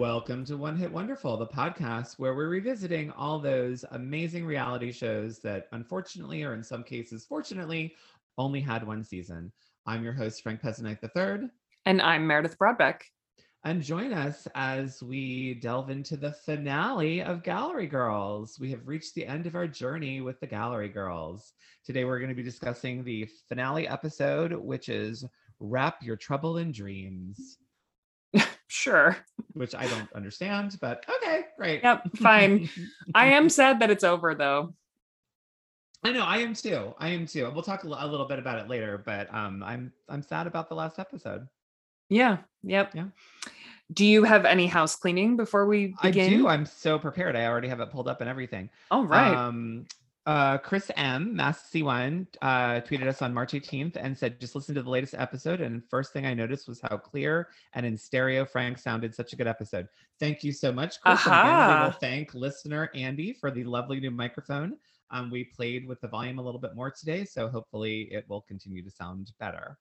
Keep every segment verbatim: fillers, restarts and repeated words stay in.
Welcome to One Hit Wonderful, the podcast where we're revisiting all those amazing reality shows that unfortunately, or in some cases fortunately, only had one season. I'm your host, Frank Pezenik the third. And I'm Meredith Broadbeck. And join us as we delve into the finale of Gallery Girls. We have reached the end of our journey with the Gallery Girls. Today, we're going to be discussing the finale episode, which is Wrap Your Trouble in Dreams. Sure. Which I don't understand, but okay, great. Yep, fine. I am sad that it's over, though. I know, I am too. I am too. We'll talk a little bit about it later, but um, I'm I'm sad about the last episode. Yeah. Yep. Yeah. Do you have any house cleaning before we begin? I do. I'm so prepared. I already have it pulled up and everything. All right. Um, uh, Chris M. Mass C one uh, tweeted us on March eighteenth and said, just listen to the latest episode. And first thing I noticed was how clear and in stereo Frank sounded. Such a good episode. Thank you so much, Chris. Uh-huh. And again, we will thank listener Andy for the lovely new microphone. Um, we played with the volume a little bit more today, so hopefully it will continue to sound better.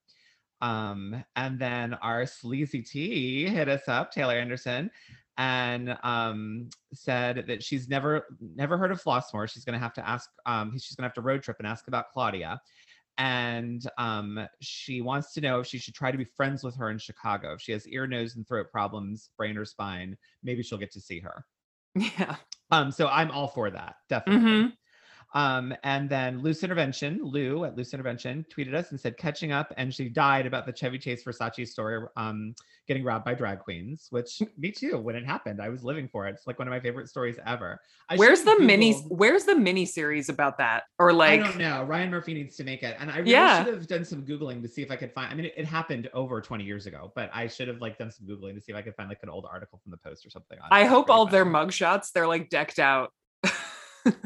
Um, and then our sleazy T hit us up, Taylor Anderson, and um, said that she's never, never heard of Flossmore. She's going to have to ask, um, she's going to have to road trip and ask about Claudia. And um, she wants to know if she should try to be friends with her in Chicago. If she has ear, nose, and throat problems, brain or spine, maybe she'll get to see her. Yeah. Um, so I'm all for that. Definitely. Mm-hmm. Um, and then Loose Intervention, Lou at Loose Intervention tweeted us and said, catching up, and she died about the Chevy Chase Versace story, um, getting robbed by drag queens, which me too, when it happened, I was living for it. It's like one of my favorite stories ever. I where's the Googled, mini, where's the mini series about that? Or like, I don't know. Ryan Murphy needs to make it. And I really yeah. should have done some Googling to see if I could find, I mean, it, it happened over twenty years ago, but I should have like done some Googling to see if I could find like an old article from the Post or something. On I hope all of their mugshots, they're like decked out.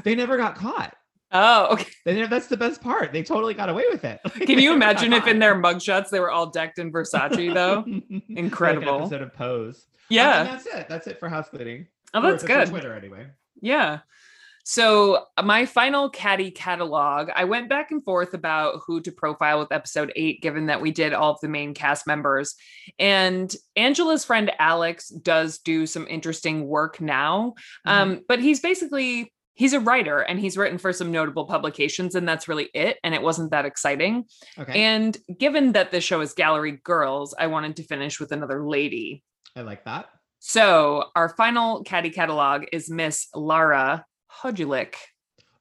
They never got caught. Oh, okay. They never, that's the best part. They totally got away with it. Like, can you imagine if in their mugshots they were all decked in Versace though? Incredible. Like an episode of Pose. Yeah. Um, and that's it. That's it for house cleaning. Oh, that's or, good. Twitter anyway. Yeah. So my final catty catalog, I went back and forth about who to profile with episode eight, given that we did all of the main cast members. And Angela's friend Alex does do some interesting work now. Mm-hmm. Um, but he's basically... he's a writer and he's written for some notable publications and that's really it. And it wasn't that exciting. Okay. And given that this show is Gallery Girls, I wanted to finish with another lady. I like that. So our final catty catalog is Miss Lara Hodulick.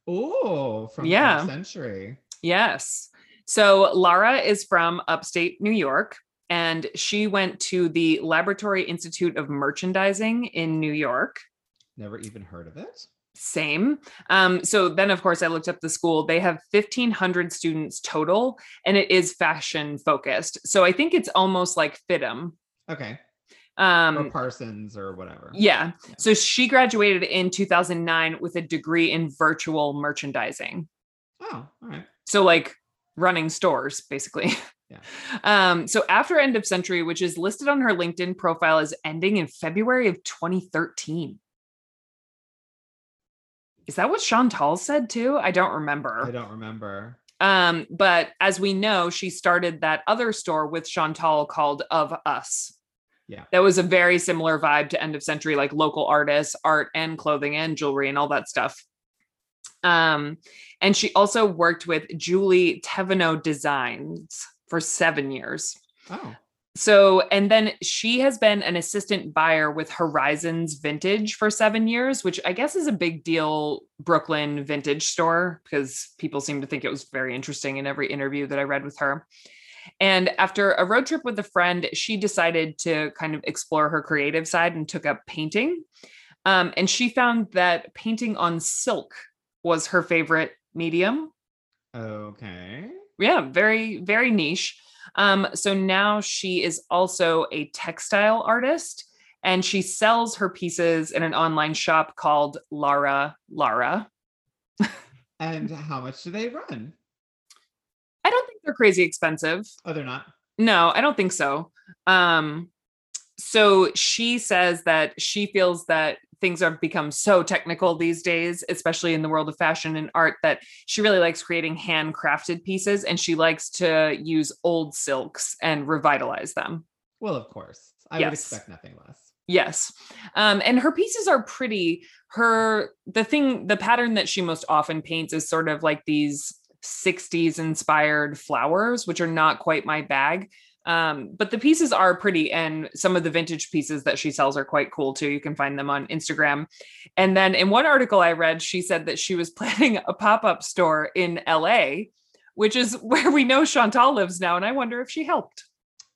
Oh, from yeah. Century. Yes. So Lara is from upstate New York and she went to the Laboratory Institute of Merchandising in New York. Never even heard of it. Same. Um, so then, of course, I looked up the school. They have fifteen hundred students total, and it is fashion focused. So I think it's almost like F I T M. Okay. Um, or Parsons or whatever. Yeah. yeah. So she graduated in two thousand nine with a degree in virtual merchandising. Oh, all right. So like running stores, basically. Yeah. Um, so after End of Century, which is listed on her LinkedIn profile as ending in February of twenty thirteen. Is that what Chantal said too? I don't remember. I don't remember. Um, but as we know, she started that other store with Chantal called Of Us. Yeah. That was a very similar vibe to End of Century, like local artists, art and clothing and jewelry and all that stuff. Um, and she also worked with Julie Teveno Designs for seven years. Oh. So, and then she has been an assistant buyer with Horizons Vintage for seven years, which I guess is a big deal Brooklyn vintage store because people seem to think it was very interesting in every interview that I read with her. And after a road trip with a friend, she decided to kind of explore her creative side and took up painting. Um, and she found that painting on silk was her favorite medium. Okay. Yeah, very, very niche. Um, so now she is also a textile artist and she sells her pieces in an online shop called Lara Lara. And how much do they run? I don't think they're crazy expensive. Oh, they're not? No, I don't think so. Um, so she says that she feels that things have become so technical these days, especially in the world of fashion and art, that she really likes creating handcrafted pieces and she likes to use old silks and revitalize them. Well, of course, I yes. would expect nothing less. Yes. Um, and her pieces are pretty. Her, the thing, the pattern that she most often paints is sort of like these sixties inspired flowers, which are not quite my bag. Um, but the pieces are pretty, and some of the vintage pieces that she sells are quite cool too. You can find them on Instagram. And then in one article I read, she said that she was planning a pop-up store in L A, which is where we know Chantal lives now. And I wonder if she helped.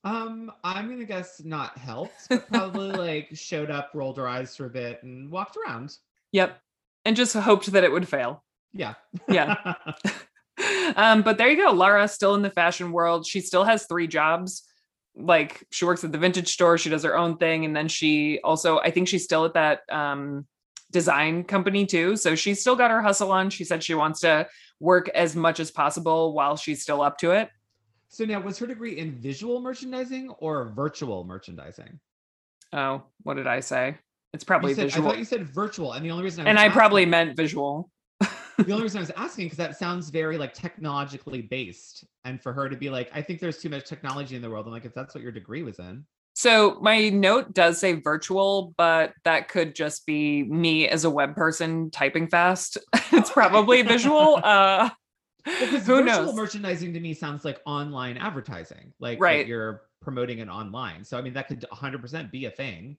Um, I'm going to guess not helped, but probably like showed up, rolled her eyes for a bit and walked around. Yep. And just hoped that it would fail. Yeah. Yeah. Um, but there you go. Lara still in the fashion world. She still has three jobs. Like she works at the vintage store. She does her own thing. And then she also, I think she's still at that, um, design company too. So she's still got her hustle on. She said she wants to work as much as possible while she's still up to it. So now, was her degree in visual merchandising or virtual merchandising? Oh, what did I say? It's probably said, visual. I thought you said virtual. And the only reason I And I asking, probably meant visual. The only reason I was asking, because that sounds very like technologically based. And for her to be like, I think there's too much technology in the world. I'm like, if that's what your degree was in. So my note does say virtual, but that could just be me as a web person typing fast. It's probably visual. Uh, because who virtual knows? Merchandising to me sounds like online advertising, like right. that you're promoting it online. So, I mean, that could one hundred percent be a thing.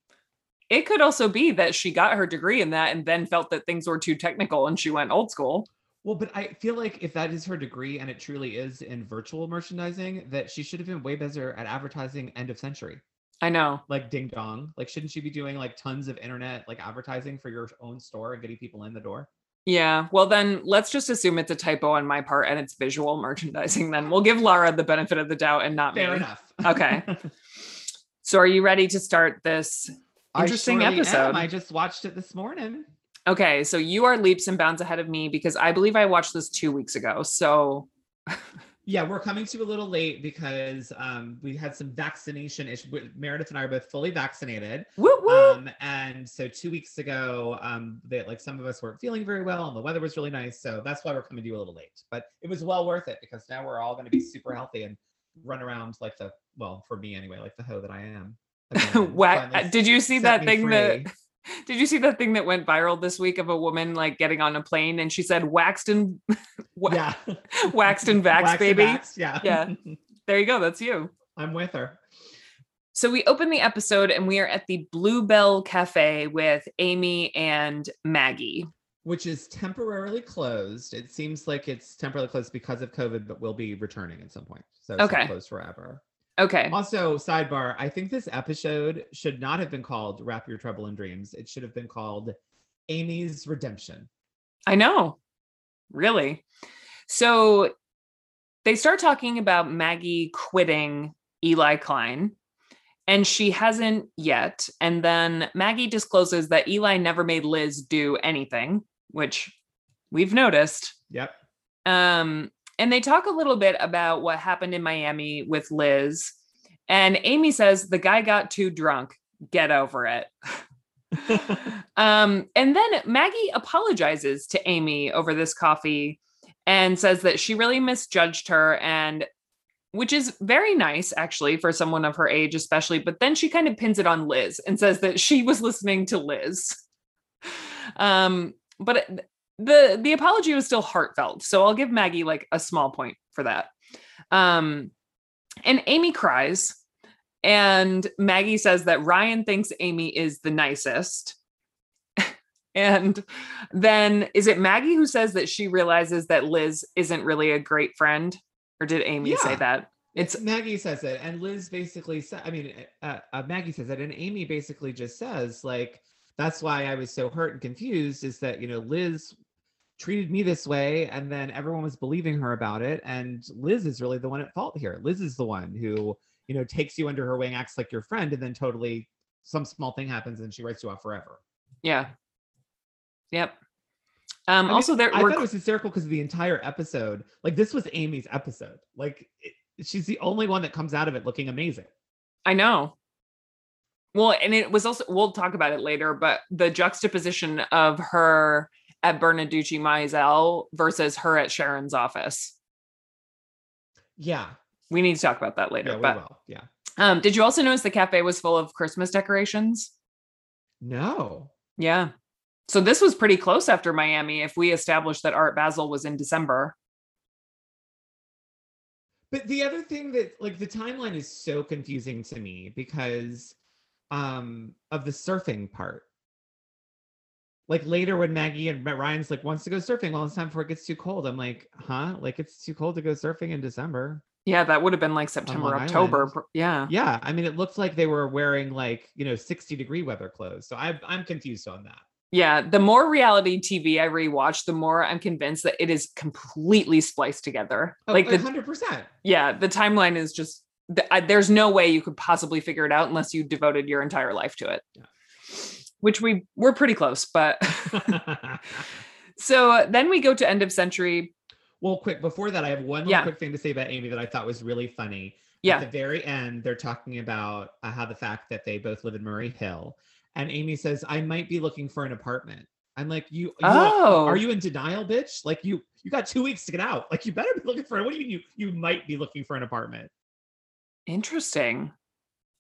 It could also be that she got her degree in that and then felt that things were too technical and she went old school. Well, but I feel like if that is her degree and it truly is in virtual merchandising, that she should have been way better at advertising End of Century. I know. Like ding dong. Like, shouldn't she be doing like tons of internet, like advertising for your own store and getting people in the door? Yeah. Well, then let's just assume it's a typo on my part and it's visual merchandising. Then we'll give Lara the benefit of the doubt and not Fair me. Fair enough. Okay. So are you ready to start this interesting I episode? Am. I just watched it this morning. Okay. So you are leaps and bounds ahead of me because I believe I watched this two weeks ago. So yeah, we're coming to you a little late because um, we had some vaccination issues. Meredith and I are both fully vaccinated. Whoop, whoop. Um, and so two weeks ago, um, they, like some of us weren't feeling very well and the weather was really nice. So that's why we're coming to you a little late. But it was well worth it because now we're all going to be super healthy and run around like the, well, for me anyway, like the hoe that I am. Again, did you see that thing free. that... Did you see that thing that went viral this week of a woman like getting on a plane and she said waxed and wa- yeah. waxed and vaxxed, waxed baby? And vaxxed, yeah. Yeah. There you go. That's you. I'm with her. So we open the episode and we are at the Bluebell Cafe with Amy and Maggie. Which is temporarily closed. It seems like it's temporarily closed because of COVID, but will be returning at some point. So it's okay. Not closed forever. Okay. Also, sidebar, I think this episode should not have been called Wrap Your Trouble in Dreams. It should have been called Amy's Redemption. I know. Really? So they start talking about Maggie quitting Eli Klein, and she hasn't yet. And then Maggie discloses that Eli never made Liz do anything, which we've noticed. Yep. Um. And they talk a little bit about what happened in Miami with Liz. And Amy says, the guy got too drunk. Get over it. um, and then Maggie apologizes to Amy over this coffee and says that she really misjudged her. And which is very nice, actually, for someone of her age, especially. But then she kind of pins it on Liz and says that she was listening to Liz. Um, but it, The the apology was still heartfelt. So I'll give Maggie like a small point for that. Um, and Amy cries and Maggie says that Ryan thinks Amy is the nicest. And then is it Maggie who says that she realizes that Liz isn't really a great friend? Or did Amy yeah. say that? It's Maggie says it. And Liz basically said, I mean, uh, uh, Maggie says it. And Amy basically just says like, that's why I was so hurt and confused is that, you know, Liz treated me this way and then everyone was believing her about it. And Liz is really the one at fault here. Liz is the one who, you know, takes you under her wing, acts like your friend, and then totally some small thing happens and she writes you off forever. Yeah. Yep. Um, I mean, also there, I were... thought it was hysterical because the entire episode, like this was Amy's episode. Like it, she's the only one that comes out of it looking amazing. I know. Well, and it was also, we'll talk about it later, but the juxtaposition of her at Berarducci Meisel versus her at Sharon's office. Yeah. We need to talk about that later. Yeah, we but, will. Yeah. Um, did you also notice the cafe was full of Christmas decorations? No. Yeah. So this was pretty close after Miami, if we established that Art Basel was in December. But the other thing that, like, the timeline is so confusing to me because um, of the surfing part. Like, later when Maggie and Ryan's like, wants to go surfing all the time before it gets too cold. I'm like, huh? Like, it's too cold to go surfing in December. Yeah, that would have been like September, October. Island. Yeah. Yeah. I mean, it looked like they were wearing like, you know, sixty degree weather clothes. So I, I'm confused on that. Yeah. The more reality T V I rewatch, the more I'm convinced that it is completely spliced together. Oh, like one hundred percent. Yeah. The timeline is just, the, I, there's no way you could possibly figure it out unless you devoted your entire life to it. Yeah. Which we were pretty close, but so uh, then we go to End of Century. Well, quick, before that, I have one yeah. quick thing to say about Amy that I thought was really funny. Yeah. At the very end, they're talking about uh, how the fact that they both live in Murray Hill. And Amy says, I might be looking for an apartment. I'm like, you, you oh. are, are you in denial, bitch? Like you, you got two weeks to get out. Like you better be looking for, what do you mean you, you might be looking for an apartment? Interesting.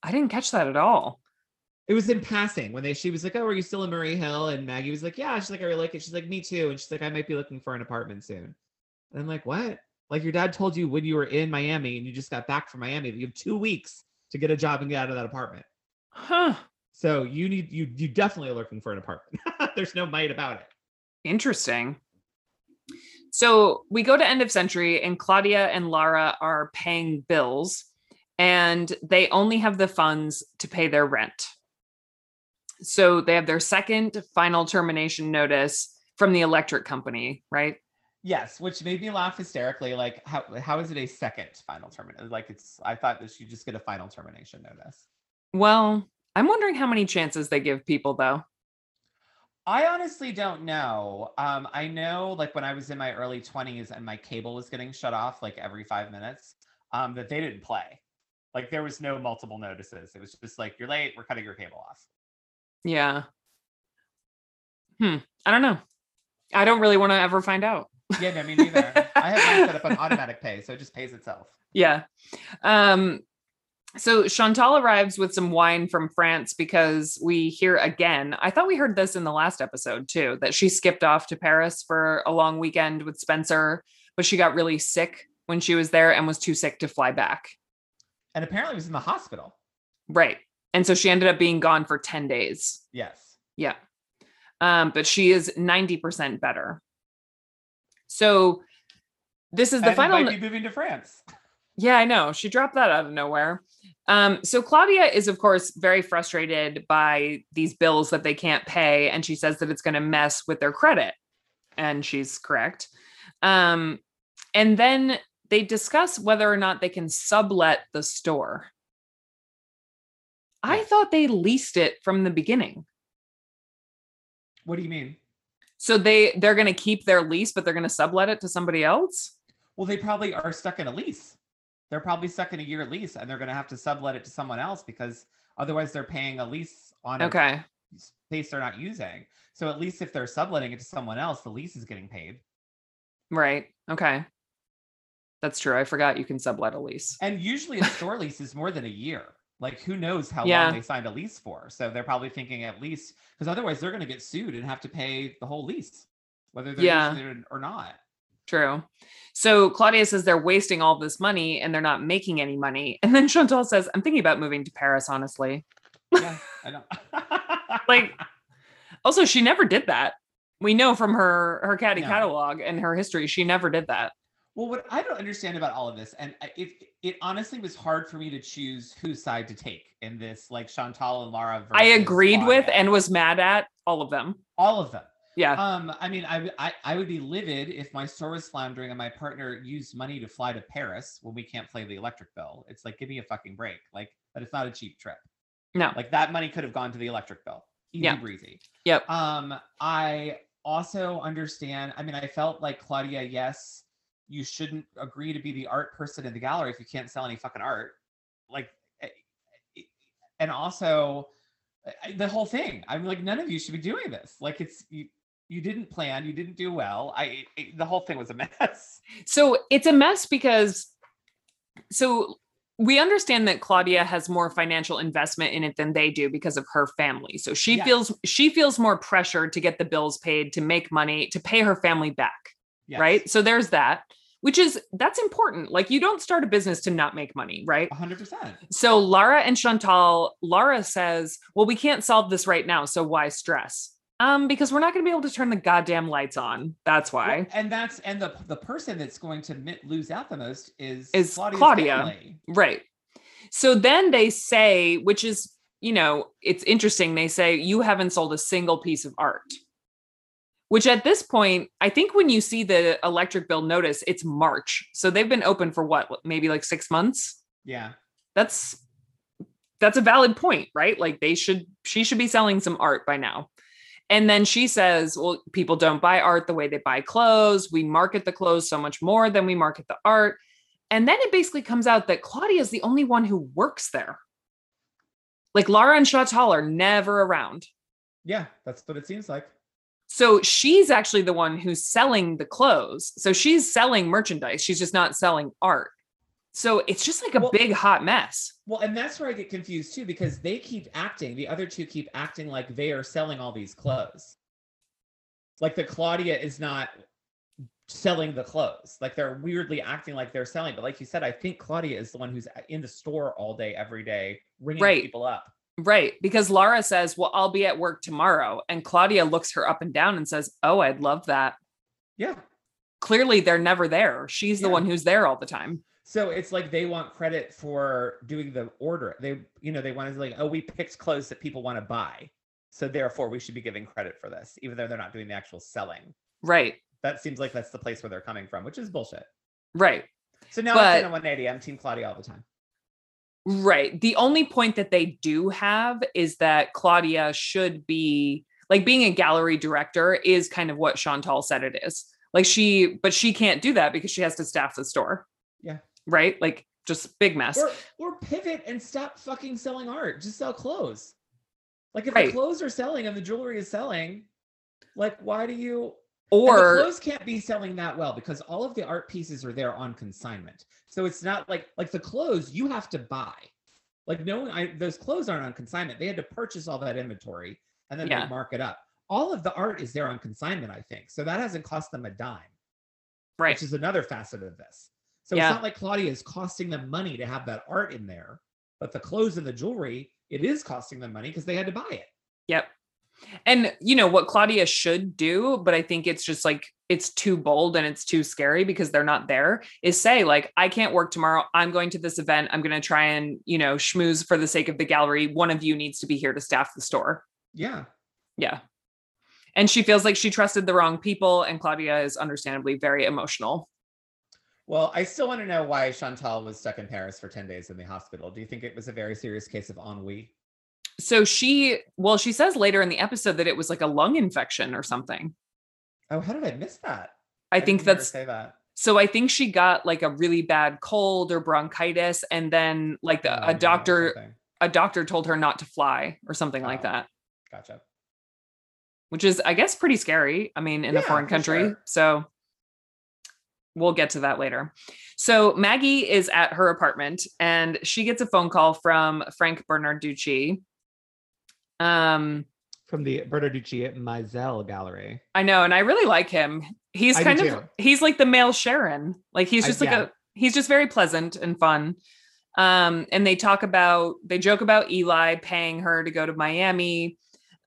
I didn't catch that at all. It was in passing when they, she was like, oh, are you still in Murray Hill? And Maggie was like, yeah. She's like, I really like it. She's like, me too. And she's like, I might be looking for an apartment soon. And I'm like, what? Like your dad told you when you were in Miami and you just got back from Miami, that you have two weeks to get a job and get out of that apartment. Huh. So you need, you, you definitely are looking for an apartment. There's no might about it. Interesting. So we go to End of Century and Claudia and Lara are paying bills and they only have the funds to pay their rent. So they have their second final termination notice from the electric company, right? Yes, which made me laugh hysterically. Like, how how is it a second final termination? Like, it's I thought that you just get a final termination notice. Well, I'm wondering how many chances they give people, though. I honestly don't know. Um, I know, like, when I was in my early twenties and my cable was getting shut off, like, every five minutes, um, that they didn't play. Like, there was no multiple notices. It was just like, you're late, we're cutting your cable off. Yeah. Hmm. I don't know. I don't really want to ever find out. Yeah, no, me neither. I have mine set up on automatic pay, so it just pays itself. Yeah. Um, so Chantal arrives with some wine from France because we hear again, I thought we heard this in the last episode too, that she skipped off to Paris for a long weekend with Spencer, but she got really sick when she was there and was too sick to fly back. And apparently was in the hospital. Right. And so she ended up being gone for ten days. Yes. Yeah. Um, but she is ninety percent better. So this is the and final. Might be moving to France. Yeah, I know. She dropped that out of nowhere. Um, so Claudia is, of course, very frustrated by these bills that they can't pay. And she says that it's going to mess with their credit. And she's correct. Um, and then they discuss whether or not they can sublet the store. I thought they leased it from the beginning. What do you mean? So they, they're going to keep their lease, but they're going to sublet it to somebody else? Well, they probably are stuck in a lease. They're probably stuck in a year lease and they're going to have to sublet it to someone else because otherwise they're paying a lease on okay. a space they're not using. So at least if they're subletting it to someone else, the lease is getting paid. Right. Okay. That's true. I forgot you can sublet a lease. And usually a store lease is more than a year. Like, who knows how yeah. long they signed a lease for. So they're probably thinking at least, because otherwise they're going to get sued and have to pay the whole lease, whether they're yeah. using it or not. True. So Claudia says they're wasting all this money and they're not making any money. And then Chantal says, I'm thinking about moving to Paris, honestly. Yeah, I know. Like, also, she never did that. We know from her, her caddy no. catalog and her history, she never did that. Well, what I don't understand about all of this, and it it honestly was hard for me to choose whose side to take in this, like Chantal and Lara. I agreed Claudia. with and was mad at all of them. All of them. Yeah. Um. I mean, I, I I would be livid if my store was floundering and my partner used money to fly to Paris when we can't pay the electric bill. It's like, give me a fucking break. Like, but it's not a cheap trip. No. Like that money could have gone to the electric bill. Easy yeah. breezy. Yep. Um. I also understand. I mean, I felt like Claudia. Yes. You shouldn't agree to be the art person in the gallery if you can't sell any fucking art. Like, and also the whole thing, I'm like, none of you should be doing this. Like it's, you, you didn't plan, you didn't do well. I, it, the whole thing was a mess. So it's a mess because, so we understand that Claudia has more financial investment in it than they do because of her family. So she yes. feels, she feels more pressure to get the bills paid, to make money, to pay her family back. Yes. Right. So there's that, which is, that's important. Like, you don't start a business to not make money. Right. A hundred percent. So Lara and Chantal, Lara says, well, we can't solve this right now. So why stress? Um, because we're not going to be able to turn the goddamn lights on. That's why. Well, and that's, and the, the person that's going to mit, lose out the most is, is Claudia's Claudia. Family. Right. So then they say, which is, you know, it's interesting. They say, you haven't sold a single piece of art, which at this point, I think when you see the electric bill notice, it's March. So they've been open for what, maybe like six months. Yeah. That's, that's a valid point, right? Like they should, she should be selling some art by now. And then she says, well, people don't buy art the way they buy clothes. We market the clothes so much more than we market the art. And then it basically comes out that Claudia is the only one who works there. Like Lara and Chantal are never around. Yeah, that's what it seems like. So she's actually the one who's selling the clothes. So she's selling merchandise. She's just not selling art. So it's just like a well, big hot mess. Well, and that's where I get confused too, because they keep acting. The other two keep acting like they are selling all these clothes. Like the Claudia is not selling the clothes. Like they're weirdly acting like they're selling. But like you said, I think Claudia is the one who's in the store all day, every day, ringing right. people up. Right. Because Lara says, well, I'll be at work tomorrow. And Claudia looks her up and down and says, oh, I'd love that. Yeah. Clearly they're never there. She's yeah. the one who's there all the time. So it's like they want credit for doing the order. They, you know, they want to like, oh, we picked clothes that people want to buy. So therefore we should be giving credit for this, even though they're not doing the actual selling. Right. That seems like that's the place where they're coming from, which is bullshit. Right. So now but, it's in a one eighty. I'm team Claudia all the time. Right. The only point that they do have is that Claudia should be like being a gallery director is kind of what Chantal said it is. Like she, but she can't do that because she has to staff the store. Yeah. Right? Like just big mess. Or, or pivot and stop fucking selling art. Just sell clothes. Like if right. the clothes are selling and the jewelry is selling, like why do you... Or... The clothes can't be selling that well because all of the art pieces are there on consignment. So it's not like, like the clothes you have to buy. Like no, I, those clothes aren't on consignment. They had to purchase all that inventory and then yeah. they mark it up. All of the art is there on consignment, I think. So that hasn't cost them a dime. Right. Which is another facet of this. So yeah. it's not like Claudia is costing them money to have that art in there, but the clothes and the jewelry, it is costing them money because they had to buy it. Yep. And you know what Claudia should do, but I think it's just like, it's too bold and it's too scary because they're not there, is say like, I can't work tomorrow. I'm going to this event. I'm going to try and, you know, schmooze for the sake of the gallery. One of you needs to be here to staff the store. Yeah. Yeah. And she feels like she trusted the wrong people, and Claudia is understandably very emotional. Well, I still want to know why Chantal was stuck in Paris for ten days in the hospital. Do you think it was a very serious case of ennui? So she, well, she says later in the episode that it was like a lung infection or something. Oh, how did I miss that? I, I think that's, say that. So I think she got like a really bad cold or bronchitis. And then like the, oh, a doctor, a doctor told her not to fly or something oh, like that. Gotcha. Which is, I guess, pretty scary. I mean, in yeah, a foreign country. Sure. So. We'll get to that later. So Maggie is at her apartment and she gets a phone call from Frank Berarducci. Um, from the Berarducci Meisel Gallery. I know. And I really like him. He's I kind of, too. He's like the male Sharon. Like he's just I, like yeah. a, he's just very pleasant and fun. Um, and they talk about, they joke about Eli paying her to go to Miami.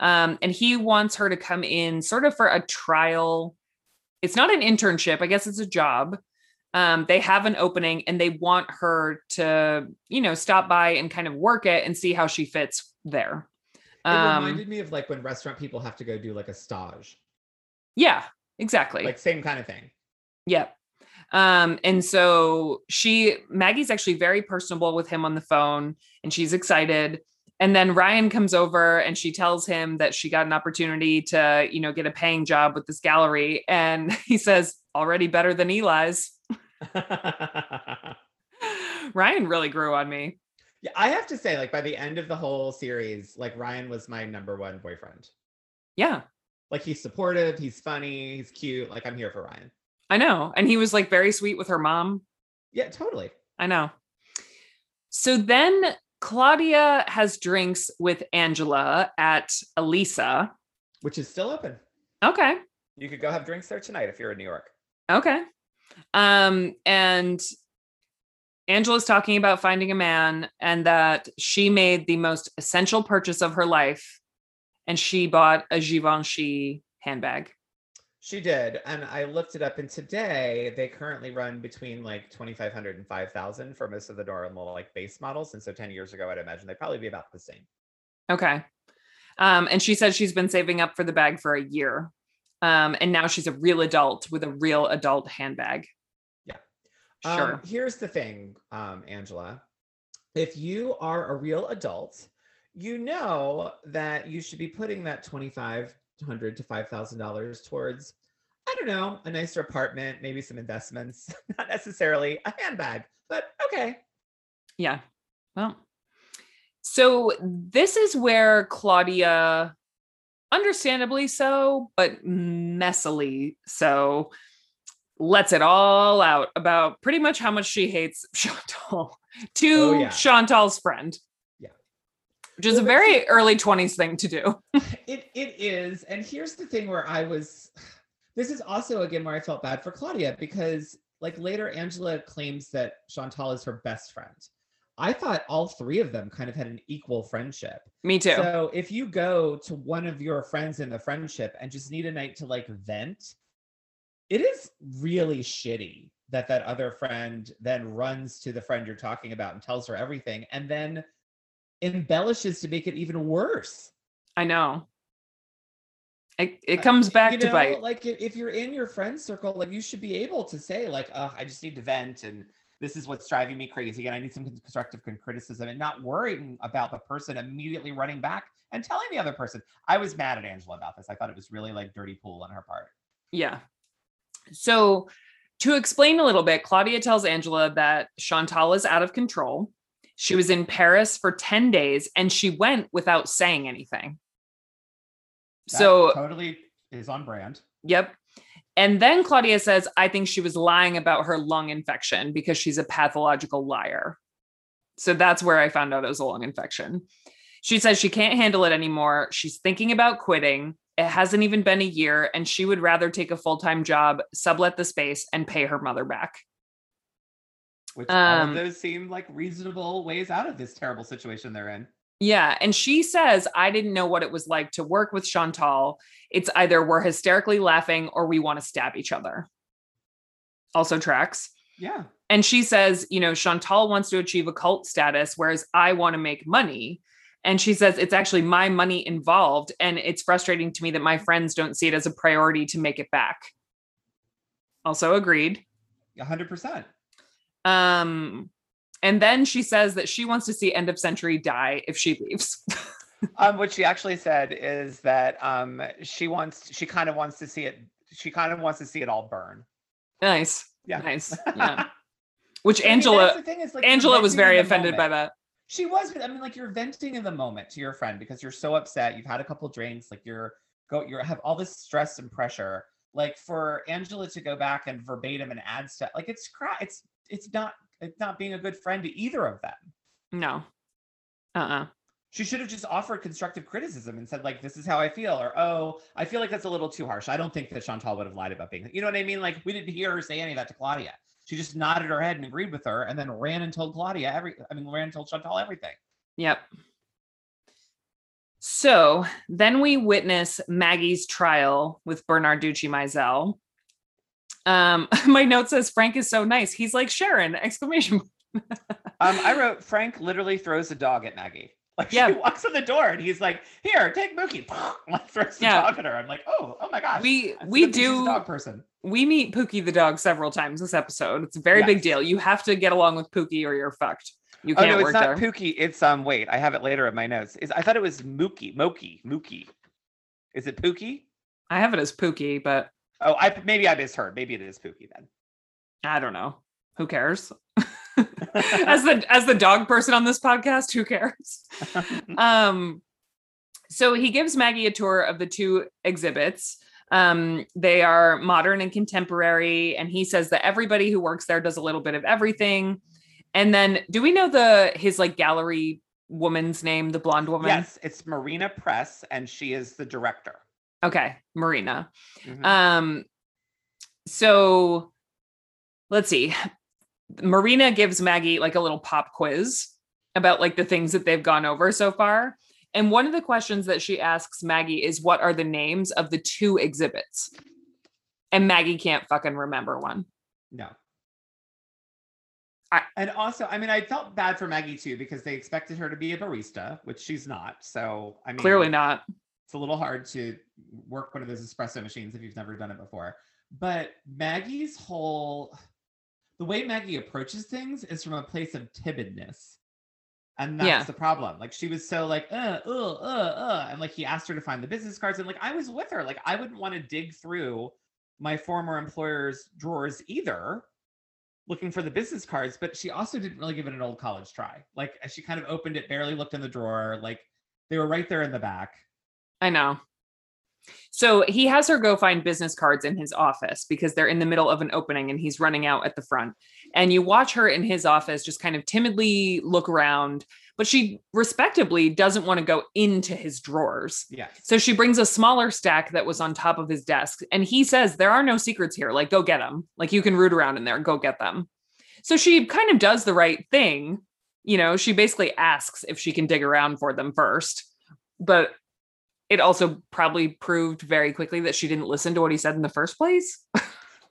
Um, and he wants her to come in sort of for a trial. It's not an internship. I guess it's a job. Um, they have an opening and they want her to, you know, stop by and kind of work it and see how she fits there. Um, it reminded me of like when restaurant people have to go do like a stage. Yeah, exactly. Like same kind of thing. Yep. Um, and so she, Maggie's actually very personable with him on the phone and she's excited. And then Ryan comes over and she tells him that she got an opportunity to, you know, get a paying job with this gallery. And he says, already better than Eli's. Ryan really grew on me. Yeah, I have to say, like, by the end of the whole series, like, Ryan was my number one boyfriend. Yeah. Like, he's supportive. He's funny. He's cute. Like, I'm here for Ryan. I know. And he was, like, very sweet with her mom. Yeah, totally. I know. So then Claudia has drinks with Angela at Elisa. Which is still open. Okay. You could go have drinks there tonight if you're in New York. Okay. Um, and Angela's talking about finding a man and that she made the most essential purchase of her life. And she bought a Givenchy handbag. She did. And I looked it up. And today they currently run between like twenty-five hundred and five thousand for most of the normal like base models. And so ten years ago, I'd imagine they'd probably be about the same. Okay. Um, and she said she's been saving up for the bag for a year. Um, and now she's a real adult with a real adult handbag. Yeah. Sure. Um, here's the thing, um, Angela. If you are a real adult, you know that you should be putting that twenty-five hundred dollars to five thousand dollars towards, I don't know, a nicer apartment, maybe some investments, not necessarily a handbag, but okay. Yeah. Well, so this is where Claudia, understandably so, but messily so, lets it all out about pretty much how much she hates Chantal to oh, yeah. Chantal's friend. Which is a very early twenties thing to do. it It is. And here's the thing where I was, this is also, again, where I felt bad for Claudia, because like later, Angela claims that Chantal is her best friend. I thought all three of them kind of had an equal friendship. Me too. So if you go to one of your friends in the friendship and just need a night to like vent, it is really shitty that that other friend then runs to the friend you're talking about and tells her everything. And then embellishes to make it even worse. I know. It it comes back you know, to bite. Like if you're in your friend circle, like you should be able to say like, oh, I just need to vent and this is what's driving me crazy. And I need some constructive criticism and not worrying about the person immediately running back and telling the other person. I was mad at Angela about this. I thought it was really like dirty pool on her part. Yeah. So to explain a little bit, Claudia tells Angela that Chantal is out of control. She was in Paris for ten days and she went without saying anything. That so totally is on brand. Yep. And then Claudia says, I think she was lying about her lung infection because she's a pathological liar. So that's where I found out it was a lung infection. She says she can't handle it anymore. She's thinking about quitting. It hasn't even been a year and she would rather take a full-time job, sublet the space and pay her mother back. Which um, all of those seem like reasonable ways out of this terrible situation they're in. Yeah. And she says, I didn't know what it was like to work with Chantal. It's either we're hysterically laughing or we want to stab each other. Also tracks. Yeah. And she says, you know, Chantal wants to achieve a cult status, whereas I want to make money. And she says, it's actually my money involved. And it's frustrating to me that my friends don't see it as a priority to make it back. Also agreed. one hundred percent. Um, and then she says that she wants to see End of Century die if she leaves. um, what she actually said is that, um, she wants, she kind of wants to see it. She kind of wants to see it all burn. Nice. Yeah. Nice. Yeah. Which Angela, I mean, thing, like Angela was very offended moment. by that. She was, but I mean, like you're venting in the moment to your friend because you're so upset. You've had a couple drinks, like you're go, you have all this stress and pressure, like for Angela to go back and verbatim and add stuff. Like it's cry. It's, It's not it's not being a good friend to either of them. No. Uh-uh. She should have just offered constructive criticism and said, like, this is how I feel. Or, oh, I feel like that's a little too harsh. I don't think that Chantal would have lied about being, you know what I mean? Like, we didn't hear her say any of that to Claudia. She just nodded her head and agreed with her and then ran and told Claudia every, I mean, ran and told Chantal everything. Yep. So then we witness Maggie's trial with Berarducci Meisel. Um, my note says Frank is so nice. He's like Sharon! Exclamation. um, I wrote Frank literally throws a dog at Maggie. Like yeah. She walks in the door and he's like, "Here, take Mookie." Like throws the yeah. dog at her. I'm like, "Oh, oh my gosh." We we do dog person. We meet Pookie the dog several times this episode. It's a very yes. big deal. You have to get along with Pookie or you're fucked. You can't oh, no, it's work not there. Pookie. It's um. Wait, I have it later in my notes. Is I thought it was Mookie. Mookie. Mookie. Is it Pookie? I have it as Pookie, but. Oh, I maybe I misheard. Maybe it is Pookie then. I don't know. Who cares? as the as the dog person on this podcast, who cares? um, so he gives Maggie a tour of the two exhibits. Um, they are modern and contemporary, and he says that everybody who works there does a little bit of everything. And then do we know the, his like gallery woman's name, the blonde woman? Yes. It's Marina Press, and she is the director. Okay. Marina. Mm-hmm. Um, so let's see. Marina gives Maggie like a little pop quiz about like the things that they've gone over so far. And one of the questions that she asks Maggie is, what are the names of the two exhibits? And Maggie can't fucking remember one. No. I, and also, I mean, I felt bad for Maggie too, because they expected her to be a barista, which she's not. So I mean, clearly not. It's a little hard to work one of those espresso machines if you've never done it before. But Maggie's whole, the way Maggie approaches things is from a place of timidness. And that's yeah. the problem. Like, she was so like, uh, uh, uh, uh. And like, he asked her to find the business cards. And like, I was with her. Like, I wouldn't want to dig through my former employer's drawers either, looking for the business cards. But she also didn't really give it an old college try. Like, she kind of opened it, barely looked in the drawer. Like, they were right there in the back. I know. So he has her go find business cards in his office because they're in the middle of an opening and he's running out at the front. And you watch her in his office just kind of timidly look around, but she respectably doesn't want to go into his drawers. Yeah. So she brings a smaller stack that was on top of his desk. And he says, there are no secrets here. Like, go get them. Like, you can root around in there and go get them. So she kind of does the right thing. You know, she basically asks if she can dig around for them first, but it also probably proved very quickly that she didn't listen to what he said in the first place.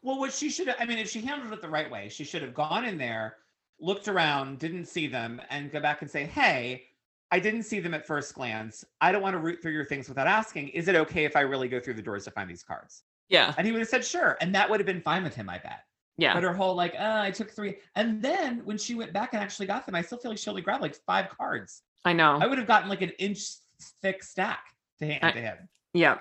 Well, what she should have, I mean, if she handled it the right way, she should have gone in there, looked around, didn't see them, and go back and say, hey, I didn't see them at first glance. I don't want to root through your things without asking. Is it okay if I really go through the doors to find these cards? Yeah. And he would have said, sure. And that would have been fine with him, I bet. Yeah. But her whole like, oh, I took three. And then when she went back and actually got them, I still feel like she only grabbed like five cards. I know. I would have gotten like an inch thick stack. To hand to him. I, yeah.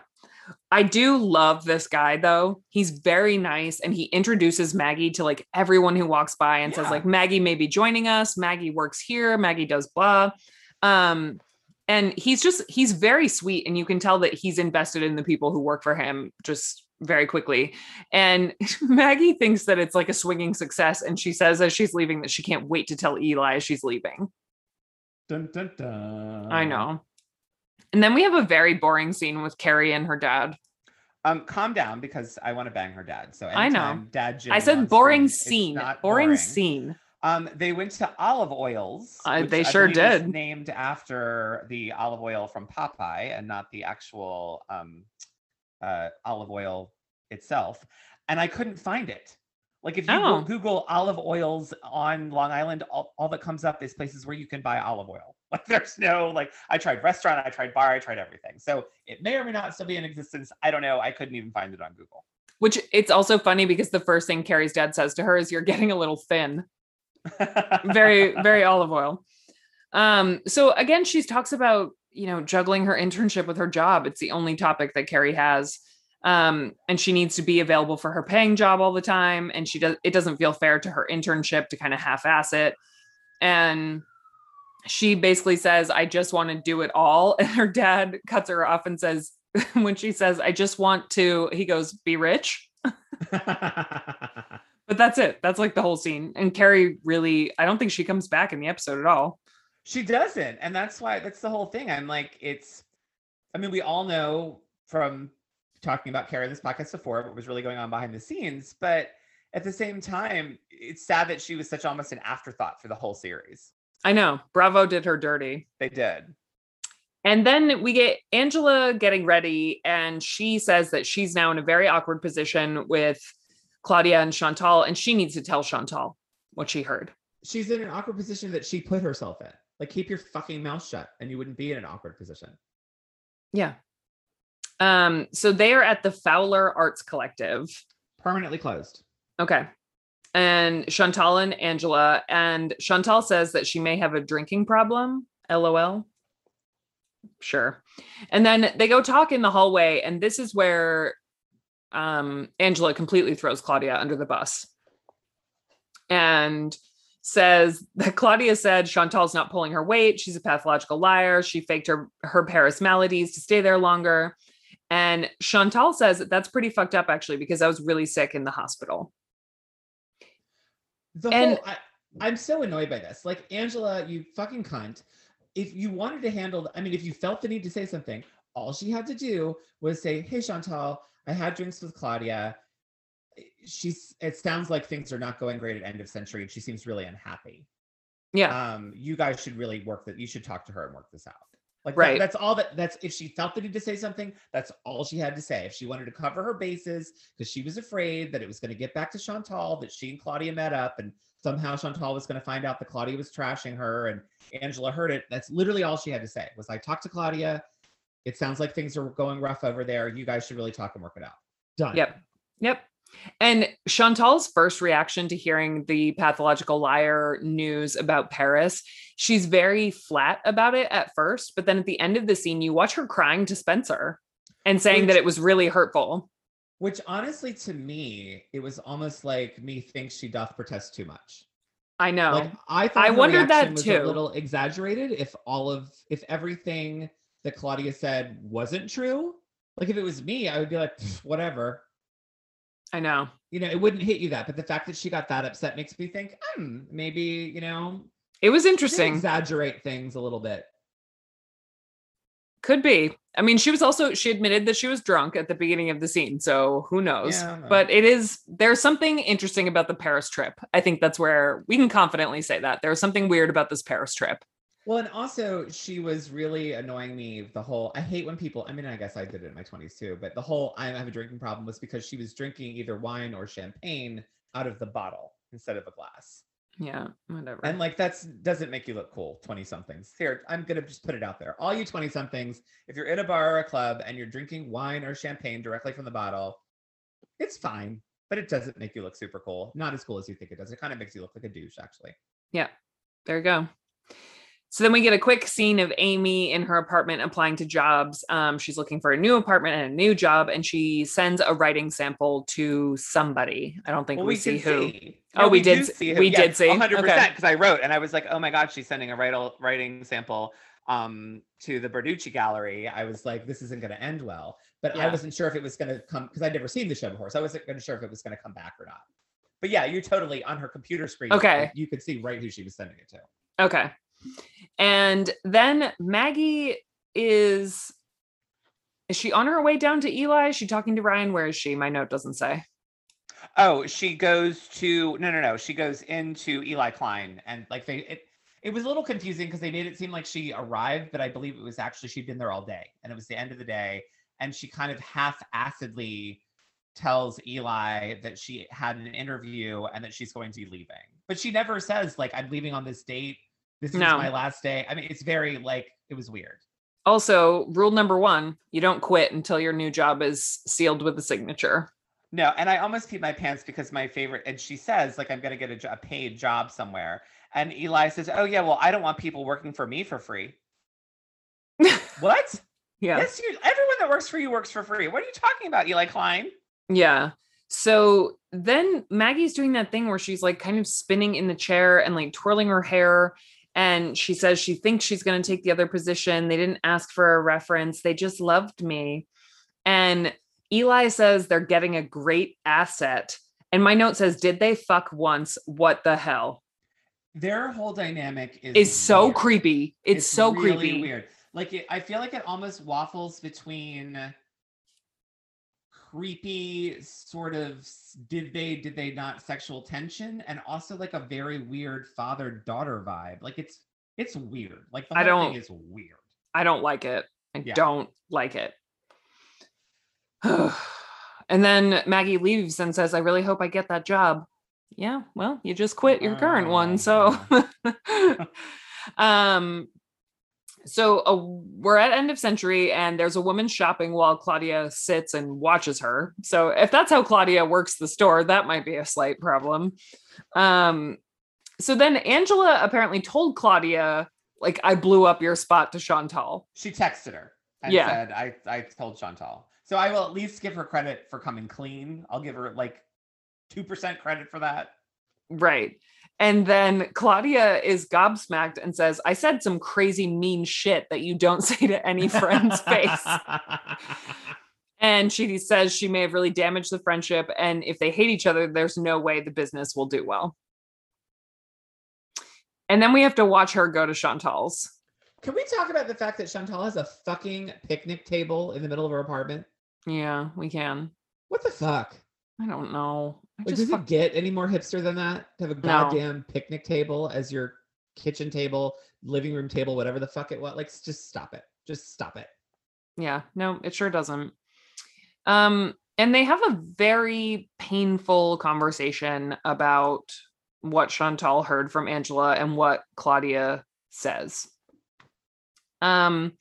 I do love this guy though. He's very nice. And he introduces Maggie to like everyone who walks by and yeah. says like, Maggie may be joining us. Maggie works here. Maggie does blah. Um, and he's just, he's very sweet. And you can tell that he's invested in the people who work for him just very quickly. And Maggie thinks that it's like a swinging success. And she says as she's leaving that she can't wait to tell Eli she's leaving. Dun, dun, dun. I know. And then we have a very boring scene with Carrie and her dad. Um, calm down, because I want to bang her dad. So I know. Dad Jim I said boring scene. Boring, boring scene. Um, they went to Olive Oils. Uh, they sure did. Named after the olive oil from Popeye, and not the actual um, uh, olive oil itself. And I couldn't find it. Like if you oh. Google olive oils on Long Island, all, all that comes up is places where you can buy olive oil. Like there's no, like I tried restaurant, I tried bar, I tried everything. So it may or may not still be in existence. I don't know. I couldn't even find it on Google. Which it's also funny because the first thing Carrie's dad says to her is you're getting a little thin. Very, very olive oil. Um, so again, she talks about, you know, juggling her internship with her job. It's the only topic that Carrie has. Um, and she needs to be available for her paying job all the time. And she does, it doesn't feel fair to her internship to kind of half-ass it. And she basically says, I just want to do it all. And her dad cuts her off and says, when she says, I just want to, he goes, be rich. But that's it. That's like the whole scene. And Carrie really, I don't think she comes back in the episode at all. She doesn't. And that's why, that's the whole thing. I'm like, it's, I mean, we all know from talking about Carrie in this podcast before, what was really going on behind the scenes. But at the same time, it's sad that she was such almost an afterthought for the whole series. I know. Bravo did her dirty. They did. And then we get Angela getting ready, and she says that she's now in a very awkward position with Claudia and Chantal, and she needs to tell Chantal what she heard. She's in an awkward position that she put herself in. Like, keep your fucking mouth shut, and you wouldn't be in an awkward position. Yeah. Um. So they are at the Fowler Arts Collective. Permanently closed. Okay. And Chantal and Angela, and Chantal says that she may have a drinking problem. L O L. Sure. And then they go talk in the hallway. And this is where um, Angela completely throws Claudia under the bus and says that Claudia said Chantal's not pulling her weight. She's a pathological liar. She faked her, her Paris maladies to stay there longer. And Chantal says that that's pretty fucked up, actually, because I was really sick in the hospital. The and whole, I, I'm so annoyed by this. Like, Angela, you fucking cunt. If you wanted to handle, I mean, if you felt the need to say something, all she had to do was say, hey, Chantal, I had drinks with Claudia. She's, it sounds like things are not going great at End of Century, and she seems really unhappy. Yeah. Um, you guys should really work that. You should talk to her and work this out. Like, right. That, that's all that, that's, if she felt the need to say something, that's all she had to say. If she wanted to cover her bases, because she was afraid that it was going to get back to Chantal, that she and Claudia met up, and somehow Chantal was going to find out that Claudia was trashing her, and Angela heard it. That's literally all she had to say, was, I talked to Claudia. It sounds like things are going rough over there. You guys should really talk and work it out. Done. Yep. Yep. And Chantal's first reaction to hearing the pathological liar news about Paris, she's very flat about it at first, but then at the end of the scene, you watch her crying to Spencer and saying which, that it was really hurtful. Which honestly, to me, it was almost like me think she doth protest too much. I know. Like, I thought I wondered that was too. A little exaggerated. If all of, if everything that Claudia said wasn't true, like if it was me, I would be like, whatever. I know. You know, it wouldn't hit you that, but the fact that she got that upset makes me think, hmm, maybe, you know. It was interesting. Exaggerate things a little bit. Could be. I mean, she was also, she admitted that she was drunk at the beginning of the scene, so who knows? Yeah, know. But it is, there's something interesting about the Paris trip. I think that's where we can confidently say that. There's something weird about this Paris trip. Well, and also she was really annoying me the whole, I hate when people, I mean, I guess I did it in my twenties too, but the whole I have a drinking problem was because she was drinking either wine or champagne out of the bottle instead of a glass. Yeah, whatever. And like, that's doesn't make you look cool, twenty somethings. Here, I'm going to just put it out there. All you twenty somethings, if you're in a bar or a club and you're drinking wine or champagne directly from the bottle, it's fine, but it doesn't make you look super cool. Not as cool as you think it does. It kind of makes you look like a douche, actually. Yeah, there you go. So then we get a quick scene of Amy in her apartment applying to jobs. Um, she's looking for a new apartment and a new job, and she sends a writing sample to somebody. I don't think well, we, we see who. See. Oh, no, we, we did. See who. We yes, did see. one hundred percent, because I wrote, and I was like, oh my God, she's sending a write- writing sample um, to the Berarducci Gallery. I was like, this isn't going to end well. But yeah. I wasn't sure if it was going to come, because I'd never seen the show before, so I wasn't going to sure if it was going to come back or not. But yeah, you're totally on her computer screen. Okay. Like, you could see right who she was sending it to. Okay. And then Maggie is, is she on her way down to Eli? Is she talking to Ryan? Where is she? My note doesn't say. Oh, she goes to, no, no, no. She goes into Eli Klein, and like they, it, it was a little confusing because they made it seem like she arrived, but I believe it was actually, she'd been there all day and it was the end of the day. And she kind of half-assedly tells Eli that she had an interview and that she's going to be leaving, but she never says like, I'm leaving on this date. This is no. my last day. I mean, it's very like, it was weird. Also, rule number one, you don't quit until your new job is sealed with a signature. No. And I almost peed my pants because my favorite, and she says like, I'm going to get a, a paid job somewhere. And Eli says, oh yeah, well, I don't want people working for me for free. What? Yeah. Yes, you, everyone that works for you works for free. What are you talking about, Eli Klein? Yeah. So then Maggie's doing that thing where she's like kind of spinning in the chair and like twirling her hair. And she says she thinks she's going to take the other position. They didn't ask for a reference. They just loved me. And Eli says they're getting a great asset. And my note says, did they fuck once? What the hell? Their whole dynamic is, is so creepy. It's, it's so really creepy. Weird. Like it, I feel like it almost waffles between creepy sort of did they did they not sexual tension and also like a very weird father-daughter vibe. Like it's it's weird. Like the whole I don't, thing is weird. I don't like it. I yeah. don't like it. And then Maggie leaves and says, I really hope I get that job. Yeah, well, you just quit your uh, current one. So um So uh, we're at End of Century and there's a woman shopping while Claudia sits and watches her. So if that's how Claudia works the store, that might be a slight problem. Um, so then Angela apparently told Claudia, like, I blew up your spot to Chantal. She texted her and yeah. said, I, I told Chantal. So I will at least give her credit for coming clean. I'll give her like two percent credit for that. Right. And then Claudia is gobsmacked and says, I said some crazy mean shit that you don't say to any friend's face. And she says she may have really damaged the friendship. And if they hate each other, there's no way the business will do well. And then we have to watch her go to Chantal's. Can we talk about the fact that Chantal has a fucking picnic table in the middle of her apartment? Yeah, we can. What the fuck? I don't know. I like, just does fuck- it get any more hipster than that? To have a goddamn no. picnic table as your kitchen table, living room table, whatever the fuck it was. Like, just stop it. Just stop it. Yeah, no, it sure doesn't. Um, and they have a very painful conversation about what Chantal heard from Angela and what Claudia says. Um,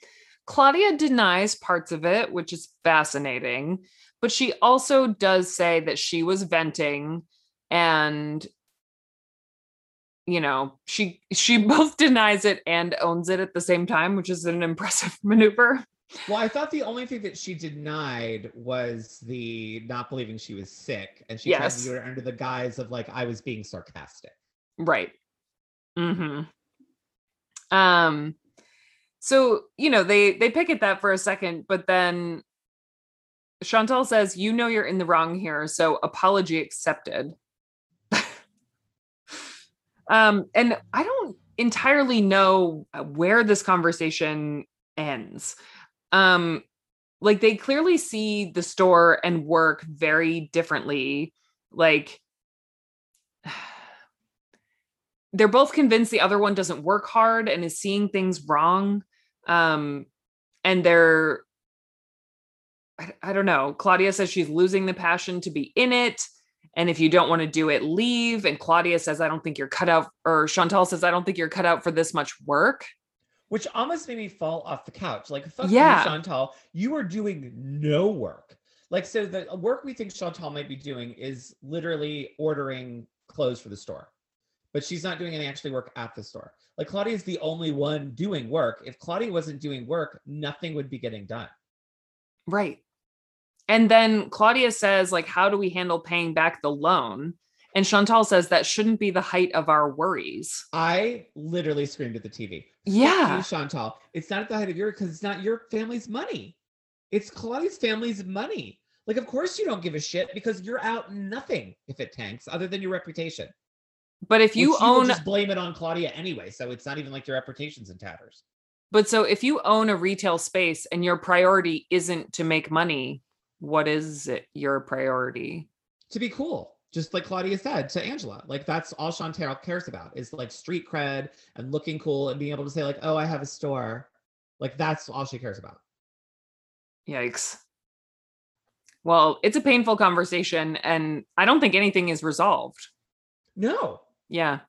Claudia denies parts of it, which is fascinating, but she also does say that she was venting and, you know, she, she both denies it and owns it at the same time, which is an impressive maneuver. Well, I thought the only thing that she denied was the not believing she was sick. And she yes. tried to do it under the guise of like, I was being sarcastic. Right. Mm-hmm. Um, so, you know, they, they pick at that for a second, but then Chantal says, you know, you're in the wrong here. So apology accepted. um, and I don't entirely know where this conversation ends. Um, like they clearly see the store and work very differently. Like they're both convinced the other one doesn't work hard and is seeing things wrong. Um, and they're, I, I don't know. Claudia says she's losing the passion to be in it. And if you don't want to do it, leave. And Claudia says, I don't think you're cut out, or Chantal says, I don't think you're cut out for this much work. Which almost made me fall off the couch. Like, fuck yeah. you, Chantal. You are doing no work. Like, so the work we think Chantal might be doing is literally ordering clothes for the store. But she's not doing any actually work at the store. Like, Claudia is the only one doing work. If Claudia wasn't doing work, nothing would be getting done. Right. And then Claudia says, like, how do we handle paying back the loan? And Chantal says that shouldn't be the height of our worries. I literally screamed at the T V. Yeah. You, Chantal, it's not at the height of your, because it's not your family's money. It's Claudia's family's money. Like, of course you don't give a shit because you're out nothing if it tanks other than your reputation. But if you Which own... You just blame it on Claudia anyway. So it's not even like your reputation's in tatters. But so if you own a retail space and your priority isn't to make money, what is it your priority? To be cool. Just like Claudia said to Angela, like that's all Chantal cares about is like street cred and looking cool and being able to say like, oh, I have a store. Like that's all she cares about. Yikes. Well, it's a painful conversation and I don't think anything is resolved. No. Yeah.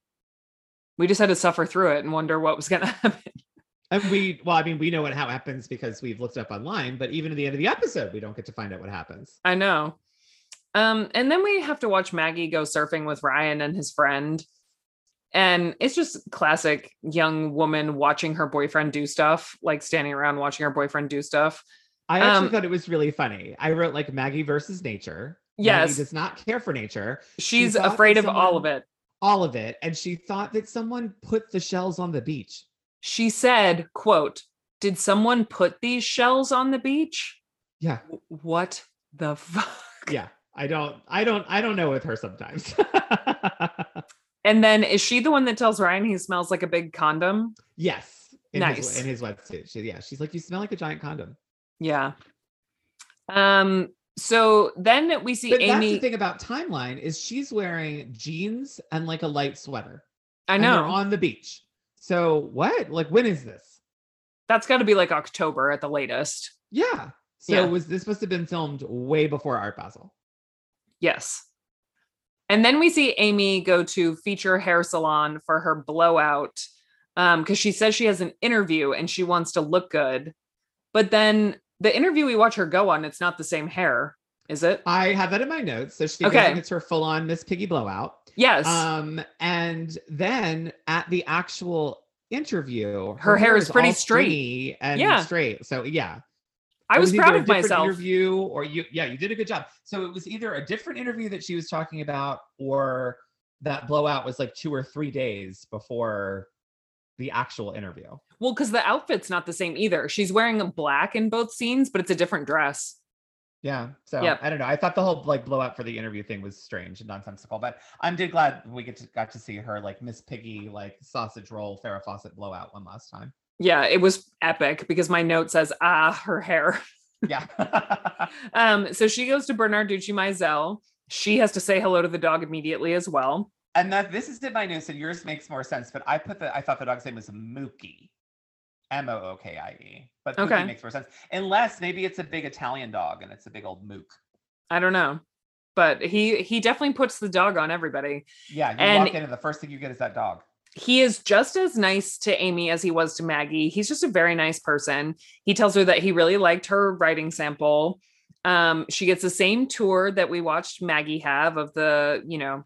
We just had to suffer through it and wonder what was going to happen. And we, well, I mean, we know what how it happens because we've looked up online, but even at the end of the episode, we don't get to find out what happens. I know. Um, and then we have to watch Maggie go surfing with Ryan and his friend. And it's just classic young woman watching her boyfriend do stuff, like standing around watching her boyfriend do stuff. I actually um, thought it was really funny. I wrote like Maggie versus nature. Yes. Maggie does not care for nature. She's she afraid of someone, all of it. All of it. And she thought that someone put the shells on the beach. She said, quote, did someone put these shells on the beach? Yeah. What the fuck? Yeah. I don't, I don't, I don't know with her sometimes. And then is she the one that tells Ryan he smells like a big condom? Yes. In nice. His, in his wetsuit. She, yeah. She's like, you smell like a giant condom. Yeah. Um, so then we see but Amy. That's the thing about timeline is she's wearing jeans and like a light sweater. I know. And they're on the beach. So what? Like, when is this? That's gotta be like October at the latest. Yeah. So yeah. was this must have been filmed way before Art Basel. Yes. And then we see Amy go to Feature Hair Salon for her blowout um, because she says she has an interview and she wants to look good. But then the interview we watch her go on, it's not the same hair, is it? I have that in my notes. So she okay. gets her full-on Miss Piggy blowout. Yes. Um, and then at the actual interview, her, her hair, hair is pretty straight and yeah. straight. So yeah. I was, was proud of myself. Interview or you, yeah, you did a good job. So it was either a different interview that she was talking about, or that blowout was like two or three days before the actual interview. Well, because the outfit's not the same either. She's wearing a black in both scenes, but it's a different dress. Yeah. So yep. I don't know. I thought the whole like blowout for the interview thing was strange and nonsensical, but I'm did glad we get to, got to see her like Miss Piggy, like sausage roll, Farrah Fawcett blowout one last time. Yeah. It was epic because my note says, ah, her hair. Yeah. um. So she goes to Berarducci Meisel. She has to say hello to the dog immediately as well. And that this is in my news, and yours makes more sense, but I put the, I thought the dog's name was Mookie. M O O K I E. But Mookie okay. makes more sense. Unless maybe it's a big Italian dog and it's a big old mook. I don't know. But he he definitely puts the dog on everybody. Yeah, you and walk in and the first thing you get is that dog. He is just as nice to Amy as he was to Maggie. He's just a very nice person. He tells her that he really liked her writing sample. Um, she gets the same tour that we watched Maggie have of the, you know.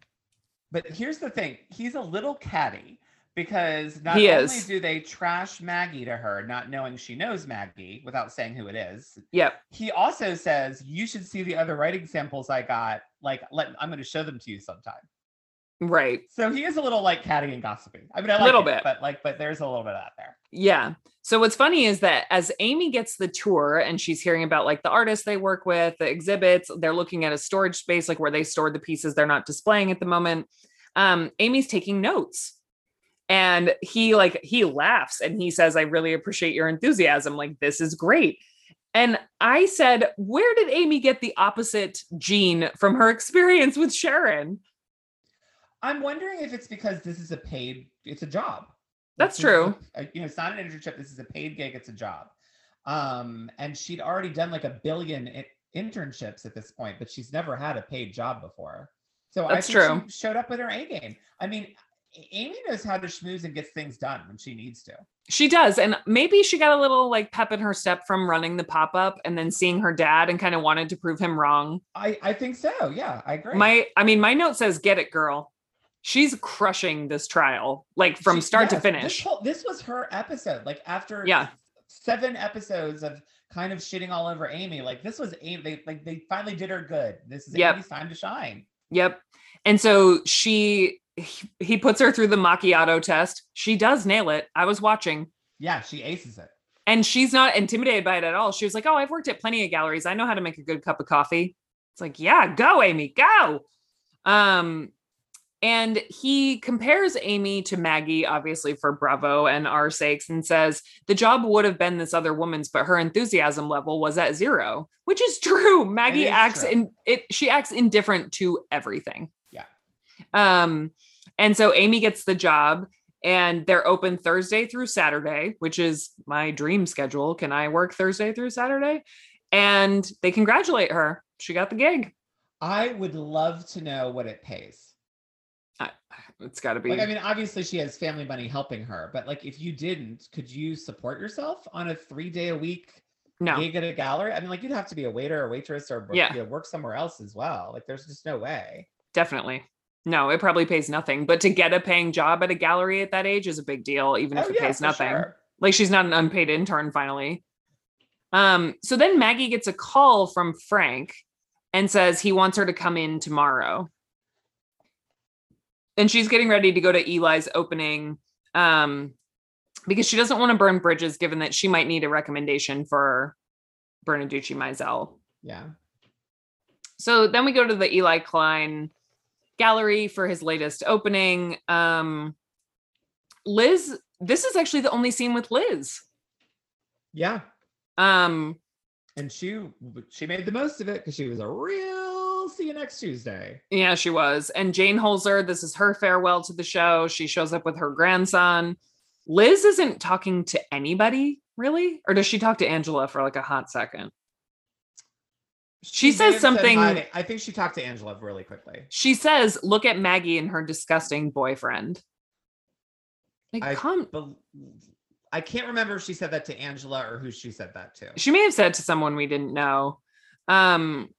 But here's the thing. He's a little catty. Because not he only is. do they trash Maggie to her, not knowing she knows Maggie without saying who it is. Yep. He also says, you should see the other writing samples I got. Like, let, I'm going to show them to you sometime. Right. So he is a little like catty and gossipy. I mean, I like a little it, bit, but like, but there's a little bit out there. Yeah. So what's funny is that as Amy gets the tour and she's hearing about like the artists they work with, the exhibits, they're looking at a storage space, like where they stored the pieces they're not displaying at the moment. Um, Amy's taking notes. And he like, he laughs and he says, I really appreciate your enthusiasm. Like, this is great. And I said, where did Amy get the opposite gene from her experience with Sharon? I'm wondering if it's because this is a paid, it's a job. That's this true. A, you know, it's not an internship. This is a paid gig. It's a job. Um, and she'd already done like a billion I- internships at this point, but she's never had a paid job before. So That's I think true. she showed up with her A game. I mean, Amy knows how to schmooze and gets things done when she needs to. She does. And maybe she got a little like pep in her step from running the pop-up and then seeing her dad and kind of wanted to prove him wrong. I, I think so. Yeah, I agree. My, I mean, my note says, get it, girl. She's crushing this trial, like from she, start yes, to finish. This, whole, this was her episode. Like after yeah. seven episodes of kind of shitting all over Amy, like this was, Amy. They, like they finally did her good. This is yep. Amy's time to shine. Yep. And so she... he puts her through the macchiato test. She does nail it. I was watching. Yeah, she aces it. And she's not intimidated by it at all. She was like, oh, I've worked at plenty of galleries. I know how to make a good cup of coffee. It's like, yeah, go, Amy, go. Um, and he compares Amy to Maggie, obviously for Bravo and our sakes, and says the job would have been this other woman's, but her enthusiasm level was at zero, which is true. Maggie acts true. in it. She acts indifferent to everything. Um, and so Amy gets the job and they're open Thursday through Saturday, which is my dream schedule. Can I work Thursday through Saturday? And they congratulate her. She got the gig. I would love to know what it pays. I, it's gotta be. Like, I mean, obviously she has family money helping her, but like, if you didn't, could you support yourself on a three day a week no. gig at a gallery? I mean, like you'd have to be a waiter or waitress or work, yeah. you know, work somewhere else as well. Like there's just no way. Definitely. No, it probably pays nothing, but to get a paying job at a gallery at that age is a big deal, even oh, if it yeah, pays nothing. Sure. Like she's not an unpaid intern finally. Um, so then Maggie gets a call from Frank and says he wants her to come in tomorrow. And she's getting ready to go to Eli's opening um, because she doesn't want to burn bridges, given that she might need a recommendation for Berarducci Meisel. Yeah. So then we go to the Eli Klein gallery for his latest opening. Um, Liz, this is actually the only scene with Liz. Yeah. Um, and she, she made the most of it because she was a real see you next Tuesday. Yeah, she was. And Jane Holzer, this is her farewell to the show. She shows up with her grandson. Liz isn't talking to anybody really, or does she talk to Angela for like a hot second? She, she says something. Said, I think she talked to Angela really quickly. She says, look at Maggie and her disgusting boyfriend. Like, I, come. Be- I can't remember if she said that to Angela or who she said that to. She may have said to someone we didn't know. Um,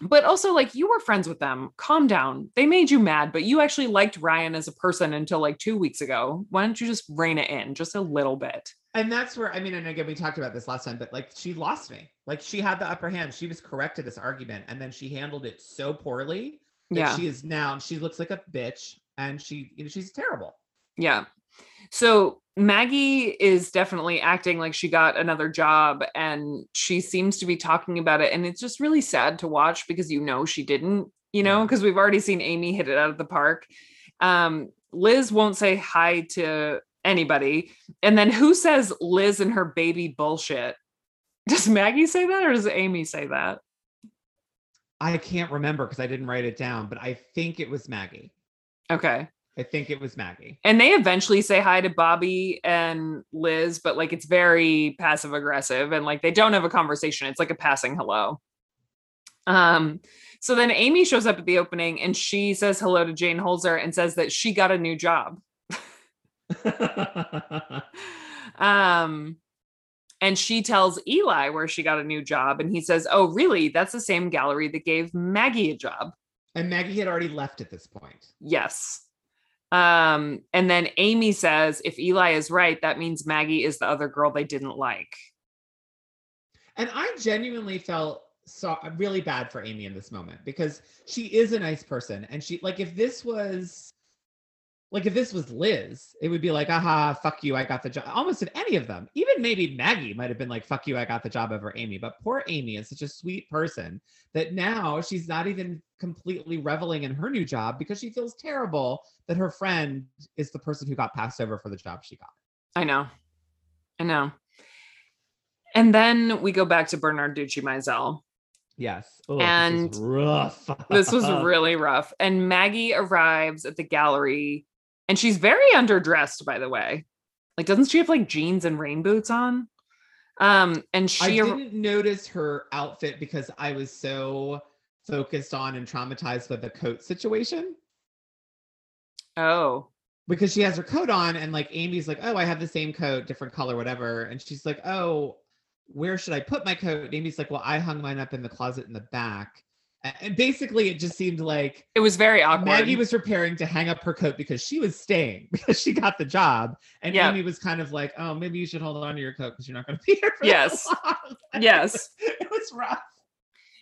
but also like you were friends with them. Calm down. They made you mad, but you actually liked Ryan as a person until like two weeks ago. Why don't you just rein it in just a little bit? And that's where, I mean, and again, we talked about this last time, but like, she lost me. Like she had the upper hand. She was correct to this argument. And then she handled it so poorly that yeah. she is now, she looks like a bitch and she, you know, she's terrible. Yeah. So Maggie is definitely acting like she got another job, and she seems to be talking about it. And it's just really sad to watch because, you know, she didn't, you know, because we've already seen Amy hit it out of the park. Um, Liz won't say hi to anybody. And then who says Liz and her baby bullshit? Does Maggie say that or does Amy say that? I can't remember because I didn't write it down, but I think it was Maggie. Okay. I think it was Maggie. And they eventually say hi to Bobby and Liz, but like it's very passive aggressive and like they don't have a conversation. It's like a passing hello. Um, so then Amy shows up at the opening and she says hello to Jane Holzer and says that she got a new job. um, and she tells Eli where she got a new job and he says, oh, really? That's the same gallery that gave Maggie a job. And Maggie had already left at this point. Yes. Um, and then Amy says, if Eli is right, that means Maggie is the other girl they didn't like. And I genuinely felt so really bad for Amy in this moment because she is a nice person. And she, like, if this was, like, if this was Liz, it would be like, aha, fuck you, I got the job. Almost of any of them, even maybe Maggie might've been like, fuck you, I got the job over Amy. But poor Amy is such a sweet person that now she's not even completely reveling in her new job because she feels terrible that her friend is the person who got passed over for the job she got. I know. I know. And then we go back to Berarducci Meisel. Yes. Ooh, and this was rough. This was really rough. And Maggie arrives at the gallery and she's very underdressed, by the way. Like, doesn't she have like jeans and rain boots on? Um, and she I didn't ar- notice her outfit because I was so focused on and traumatized by the coat situation. Oh. Because she has her coat on and like Amy's like, oh, I have the same coat, different color, whatever. And she's like, oh, where should I put my coat? And Amy's like, well, I hung mine up in the closet in the back. And basically it just seemed like it was very awkward. Maggie was preparing to hang up her coat because she was staying because she got the job. And yep. Amy was kind of like, oh, maybe you should hold on to your coat because you're not going to be here for yes. that long. Yes. It was rough.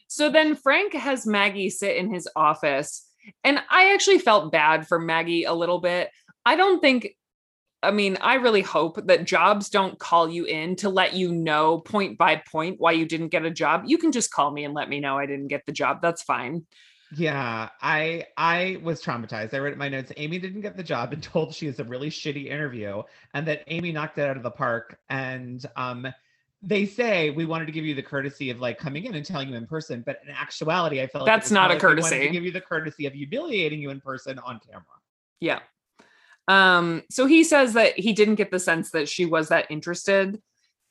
So then Frank has Maggie sit in his office. And I actually felt bad for Maggie a little bit. I don't think, I mean, I really hope that jobs don't call you in to let you know point by point why you didn't get a job. You can just call me and let me know I didn't get the job. That's fine. Yeah, I I was traumatized. I read my notes. Amy didn't get the job and told she was a really shitty interview and that Amy knocked it out of the park. And, um, they say we wanted to give you the courtesy of like coming in and telling you in person, but in actuality, I felt like that's not a courtesy. We wanted to give you the courtesy of humiliating you in person on camera. Yeah. Um, so he says that he didn't get the sense that she was that interested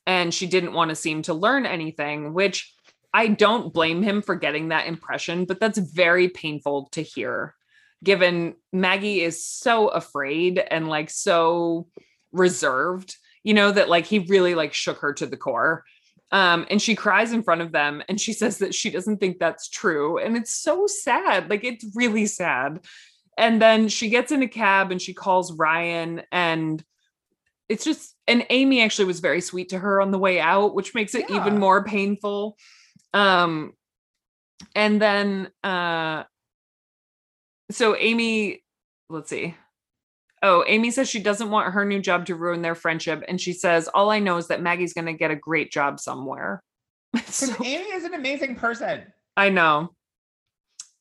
and she didn't want to seem to learn anything, which I don't blame him for getting that impression, but that's very painful to hear given Maggie is so afraid and like so reserved. You know, that like he really like shook her to the core. Um, and she cries in front of them and she says that she doesn't think that's true. And it's so sad. Like, it's really sad. And then she gets in a cab and she calls Ryan and it's just, and Amy actually was very sweet to her on the way out, which makes it yeah. even more painful. Um, and then, uh, so Amy, let's see. Oh, Amy says she doesn't want her new job to ruin their friendship. And she says, all I know is that Maggie's going to get a great job somewhere. So, Amy is an amazing person. I know.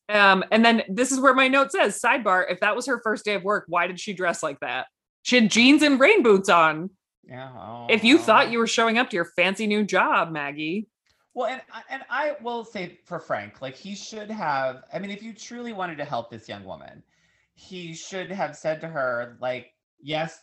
Um, and then this is where my note says, sidebar, if that was her first day of work, why did she dress like that? She had jeans and rain boots on. Yeah. Oh, if you oh. thought you were showing up to your fancy new job, Maggie. Well, and, and I will say for Frank, like he should have, I mean, if you truly wanted to help this young woman, he should have said to her, like, yes,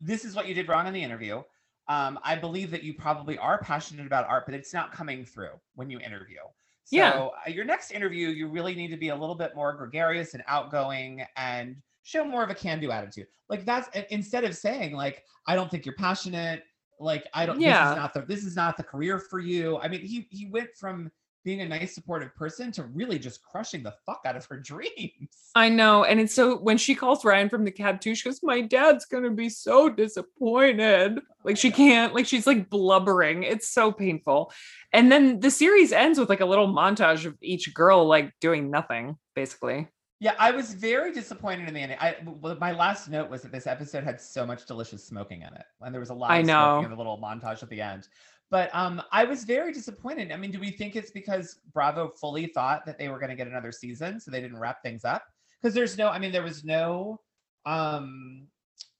this is what you did wrong in the interview. Um, I believe that you probably are passionate about art, but it's not coming through when you interview. So yeah. uh, your next interview, you really need to be a little bit more gregarious and outgoing and show more of a can-do attitude. Like that's instead of saying like, I don't think you're passionate. Like, I don't, yeah. this is not the, this is not the career for you. I mean, he he went from being a nice supportive person to really just crushing the fuck out of her dreams. I know. And it's so when she calls Ryan from the cab too, she goes, my dad's going to be so disappointed. Like she can't, like, she's like blubbering. It's so painful. And then the series ends with like a little montage of each girl, like doing nothing basically. Yeah, I was very disappointed in the ending. I, well, my last note was that this episode had so much delicious smoking in it. And there was a lot of I know. smoking in the little montage at the end. But um, I was very disappointed. I mean, do we think it's because Bravo fully thought that they were going to get another season, so they didn't wrap things up? Because there's no, I mean, there was no um,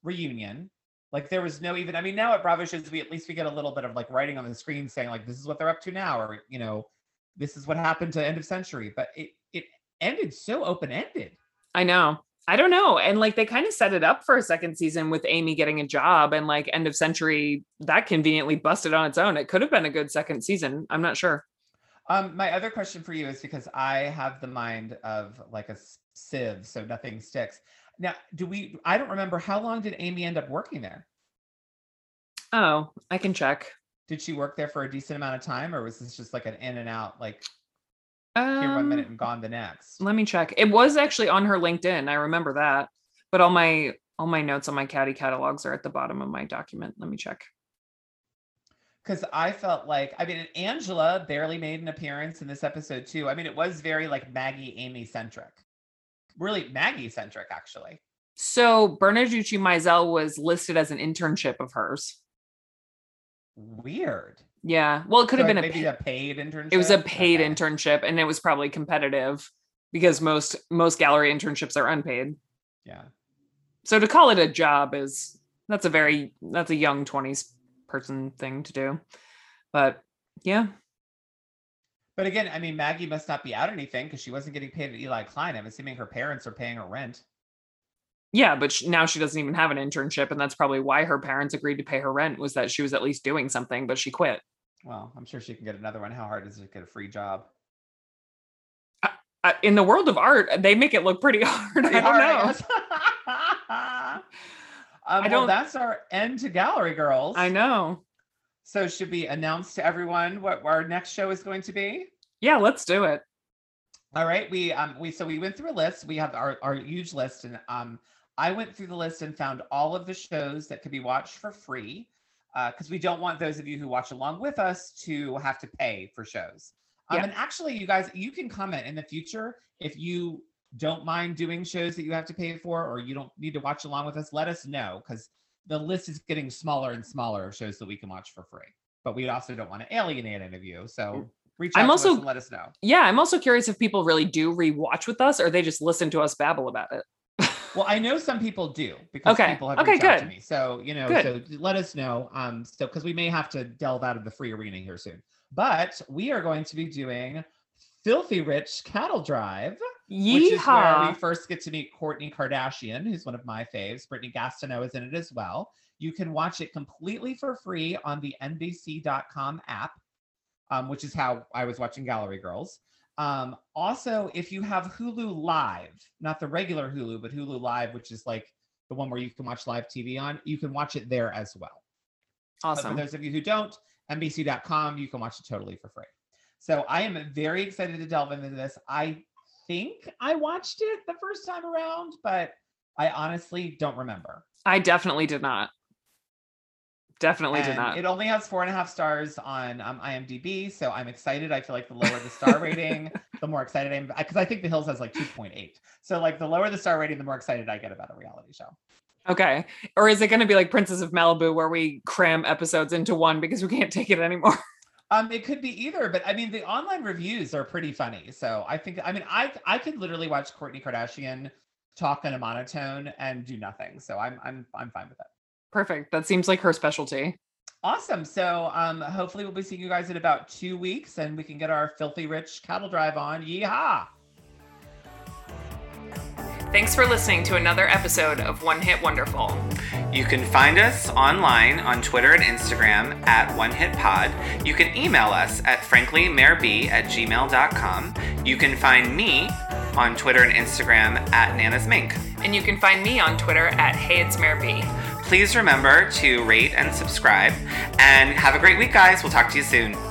reunion. Like there was no even, I mean, now at Bravo shows, we at least we get a little bit of like writing on the screen saying like, this is what they're up to now. Or, you know, this is what happened to End of Century. But it, it ended so open-ended. I know. I don't know. And like, they kind of set it up for a second season with Amy getting a job and like End of Century that conveniently busted on its own. It could have been a good second season. I'm not sure. Um, my other question for you is because I have the mind of like a sieve, so nothing sticks. Now, do we, I don't remember, how long did Amy end up working there? Oh, I can check. Did she work there for a decent amount of time, or was this just like an in and out, like um, here one minute and gone the next? Let me check. It was actually on her LinkedIn. I remember that, but all my, all my notes on my Caddy catalogs are at the bottom of my document. Let me check. Cause I felt like, I mean, Angela barely made an appearance in this episode too. I mean, it was very like Maggie, Amy centric. Really Maggie centric, actually. So Berarducci Meisel was listed as an internship of hers. Weird. Yeah. Well, it could so have been like a, maybe pa- a paid internship. It was a paid okay. internship, and it was probably competitive because most most gallery internships are unpaid. Yeah. So to call it a job is that's a very that's a young twenties person thing to do, but yeah. But again, I mean, Maggie must not be out anything because she wasn't getting paid at Eli Klein. I'm assuming her parents are paying her rent. Yeah, but she, now she doesn't even have an internship. And that's probably why her parents agreed to pay her rent, was that she was at least doing something, but she quit. Well, I'm sure she can get another one. How hard is it to get a free job? I, I, in the world of art, they make it look pretty hard. Pretty I don't hard, know. I, um, I don't... Well, that's our end to Gallery Girls. I know. So should we announce to everyone what our next show is going to be? Yeah, let's do it. All right. We um we so we went through a list. We have our, our huge list, and um I went through the list and found all of the shows that could be watched for free, because uh, we don't want those of you who watch along with us to have to pay for shows. Um, yeah. And actually, you guys, you can comment in the future if you don't mind doing shows that you have to pay for, or you don't need to watch along with us. Let us know, because the list is getting smaller and smaller of shows that we can watch for free, but we also don't want to alienate any of you. So reach out I'm to also, us and let us know. Yeah. I'm also curious if people really do rewatch with us, or they just listen to us babble about it. Well, I know some people do, because okay. people have okay, reached good. out to me. So, you know, good. so let us know. Um, so, cause we may have to delve out of the free arena here soon, but we are going to be doing Filthy Rich Cattle Drive. Yeehaw. Which is where we first get to meet Kourtney Kardashian, who's one of my faves. Brittany Gastineau is in it as well. You can watch it completely for free on the N B C dot com app, um, which is how I was watching Gallery Girls. Um, also, if you have Hulu Live, not the regular Hulu, but Hulu Live, which is like the one where you can watch live T V on, you can watch it there as well. Awesome. But for those of you who don't, N B C dot com, you can watch it totally for free. So I am very excited to delve into this. I think I watched it the first time around, but I honestly don't remember. I definitely did not. Definitely and did not. It only has four and a half stars on um, IMDb, so I'm excited. I feel like the lower the star rating, the more excited I am, because I think The Hills has like two point eight. So like the lower the star rating, the more excited I get about a reality show. Okay. Or is it going to be like Princess of Malibu, where we cram episodes into one because we can't take it anymore? Um, it could be either, but I mean, the online reviews are pretty funny. So I think, I mean, I I could literally watch Kourtney Kardashian talk in a monotone and do nothing. So I'm I'm I'm fine with it. Perfect. That seems like her specialty. Awesome. So um, hopefully we'll be seeing you guys in about two weeks, and we can get our Filthy Rich Cattle Drive on. Yeehaw! Thanks for listening to another episode of One Hit Wonderful. You can find us online on Twitter and Instagram at One Hit Pod. You can email us at franklymareb at gmail dot com. You can find me on Twitter and Instagram at Nana's Mink. And you can find me on Twitter at Hey It's Mare B. Please remember to rate and subscribe, and have a great week, guys. We'll talk to you soon.